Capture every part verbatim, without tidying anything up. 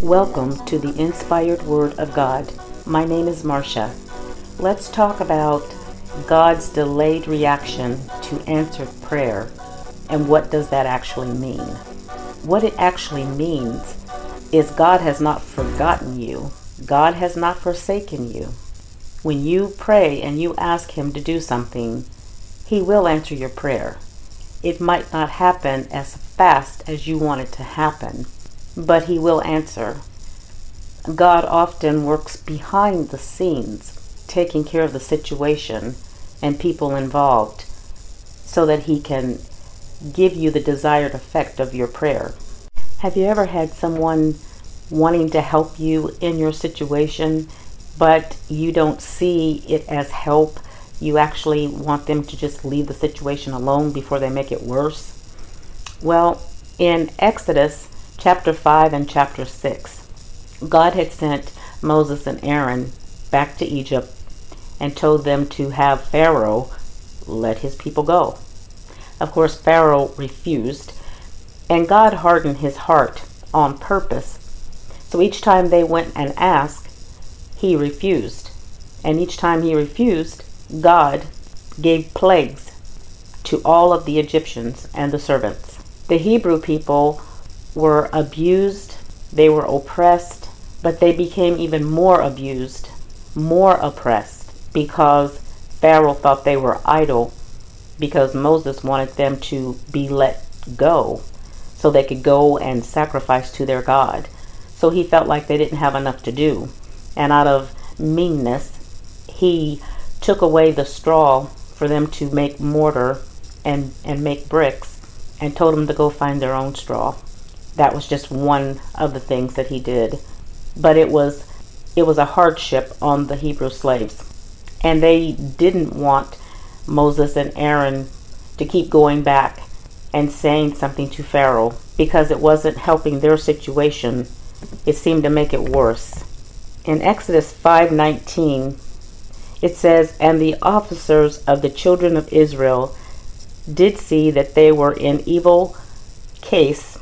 Welcome to the Inspired Word of God. My name is Marsha. Let's talk about God's delayed reaction to answered prayer and what does that actually mean. What it actually means is God has not forgotten you. God has not forsaken you. When you pray and you ask Him to do something, He will answer your prayer. It might not happen as fast as you want it to happen, but He will answer. God often works behind the scenes, taking care of the situation and people involved, so that He can give you the desired effect of your prayer. Have you ever had someone wanting to help you in your situation, but you don't see it as help? You actually want them to just leave the situation alone before they make it worse? Well, in Exodus chapter five and chapter six, God had sent Moses and Aaron back to Egypt and told them to have Pharaoh let his people go. Of course, Pharaoh refused, and God hardened his heart on purpose. So each time they went and asked, he refused. And each time he refused, God gave plagues to all of the Egyptians and the servants. The Hebrew people were abused, they were oppressed, but they became even more abused, more oppressed, because Pharaoh thought they were idle, because Moses wanted them to be let go so they could go and sacrifice to their God. So he felt like they didn't have enough to do. And out of meanness, he took away the straw for them to make mortar and, and make bricks, and told them to go find their own straw. That was just one of the things that he did. But it was it was a hardship on the Hebrew slaves. And they didn't want Moses and Aaron to keep going back and saying something to Pharaoh, because it wasn't helping their situation. It seemed to make it worse. In Exodus five nineteen, it says, "And the officers of the children of Israel did see that they were in evil case,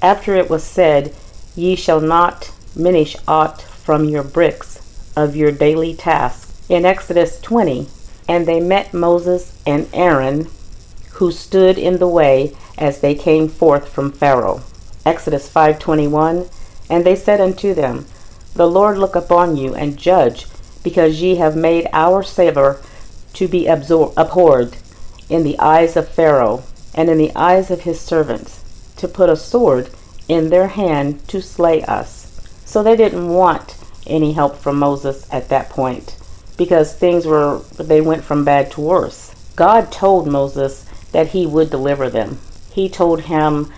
after it was said, Ye shall not diminish aught from your bricks of your daily task." In Exodus twenty, "And they met Moses and Aaron, who stood in the way as they came forth from Pharaoh." Exodus five twenty-one, "And they said unto them, The Lord look upon you and judge, because ye have made our savor to be absor- abhorred in the eyes of Pharaoh and in the eyes of his servants, to put a sword in their hand to slay us." So they didn't want any help from Moses at that point, because things were, they went from bad to worse. God told Moses that he would deliver them. He told him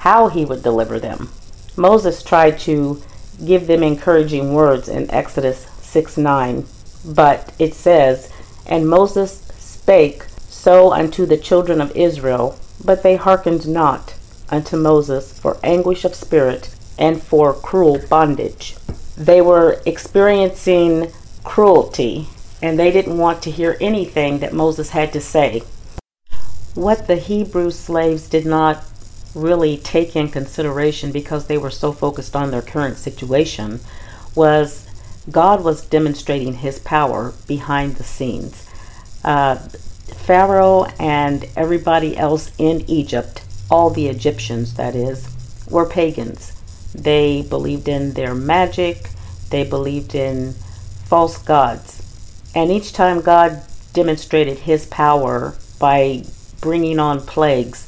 how he would deliver them. Moses tried to give them encouraging words in Exodus six nine, but it says, "And Moses spake so unto the children of Israel, but they hearkened not unto Moses for anguish of spirit and for cruel bondage." They were experiencing cruelty, and they didn't want to hear anything that Moses had to say. What the Hebrew slaves did not really take in consideration, because they were so focused on their current situation, was God was demonstrating His power behind the scenes. Uh, Pharaoh and everybody else in Egypt, all the Egyptians, that is, were pagans. They believed in their magic. They believed in false gods. And each time God demonstrated His power by bringing on plagues,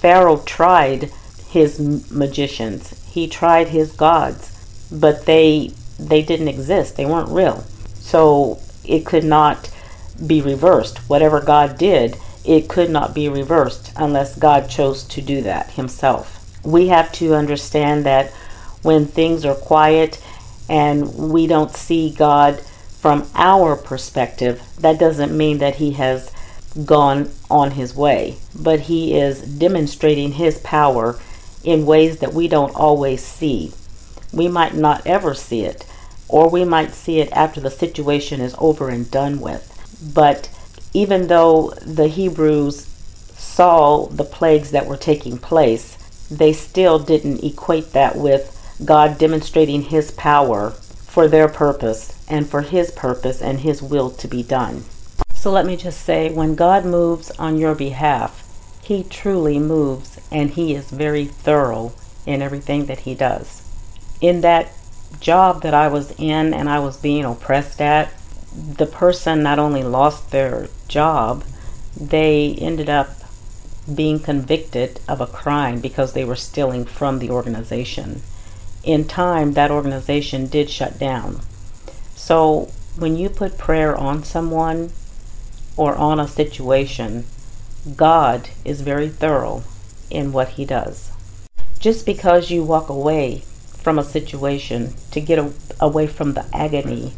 Pharaoh tried his magicians. He tried his gods, but they they didn't exist. They weren't real. So it could not be reversed. Whatever God did, it could not be reversed unless God chose to do that Himself. We have to understand that when things are quiet and we don't see God from our perspective, that doesn't mean that He has gone on His way, but He is demonstrating His power in ways that we don't always see. We might not ever see it, or we might see it after the situation is over and done with. But even though the Hebrews saw the plagues that were taking place, they still didn't equate that with God demonstrating his power for their purpose and for his purpose and his will to be done. So let me just say, when God moves on your behalf, he truly moves, and he is very thorough in everything that he does. In that job that I was in and I was being oppressed at, the person not only lost their job, they ended up being convicted of a crime because they were stealing from the organization. In time, that organization did shut down. So when you put prayer on someone or on a situation, God is very thorough in what he does. Just because you walk away from a situation to get a- away from the agony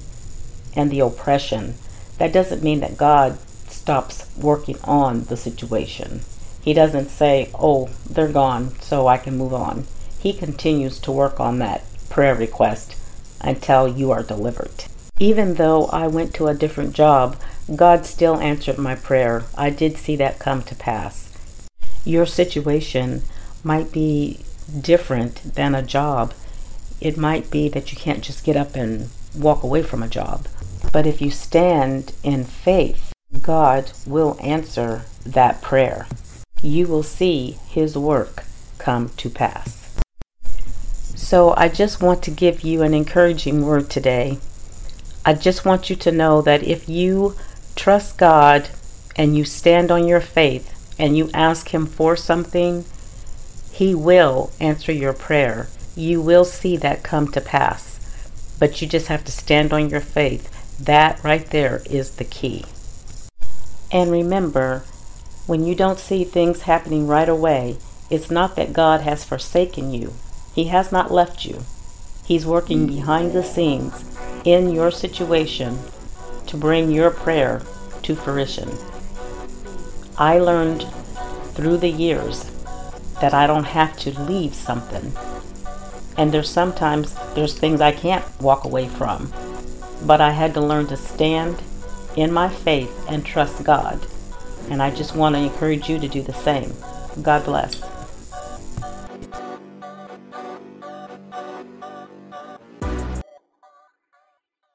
and the oppression, that doesn't mean that God stops working on the situation. He doesn't say, oh, they're gone, so I can move on. He continues to work on that prayer request until you are delivered. Even though I went to a different job, God still answered my prayer. I did see that come to pass. Your situation might be different than a job. It might be that you can't just get up and walk away from a job. But if you stand in faith, God will answer that prayer. You will see his work come to pass. So I just want to give you an encouraging word today. I just want you to know that if you trust God and you stand on your faith and you ask him for something, he will answer your prayer. You will see that come to pass. But you just have to stand on your faith. That right there is the key. And remember, when you don't see things happening right away, it's not that God has forsaken you. He has not left you. He's working behind the scenes in your situation to bring your prayer to fruition. I learned through the years that I don't have to leave something. And there's sometimes there's things I can't walk away from. But I had to learn to stand in my faith and trust God. And I just want to encourage you to do the same. God bless.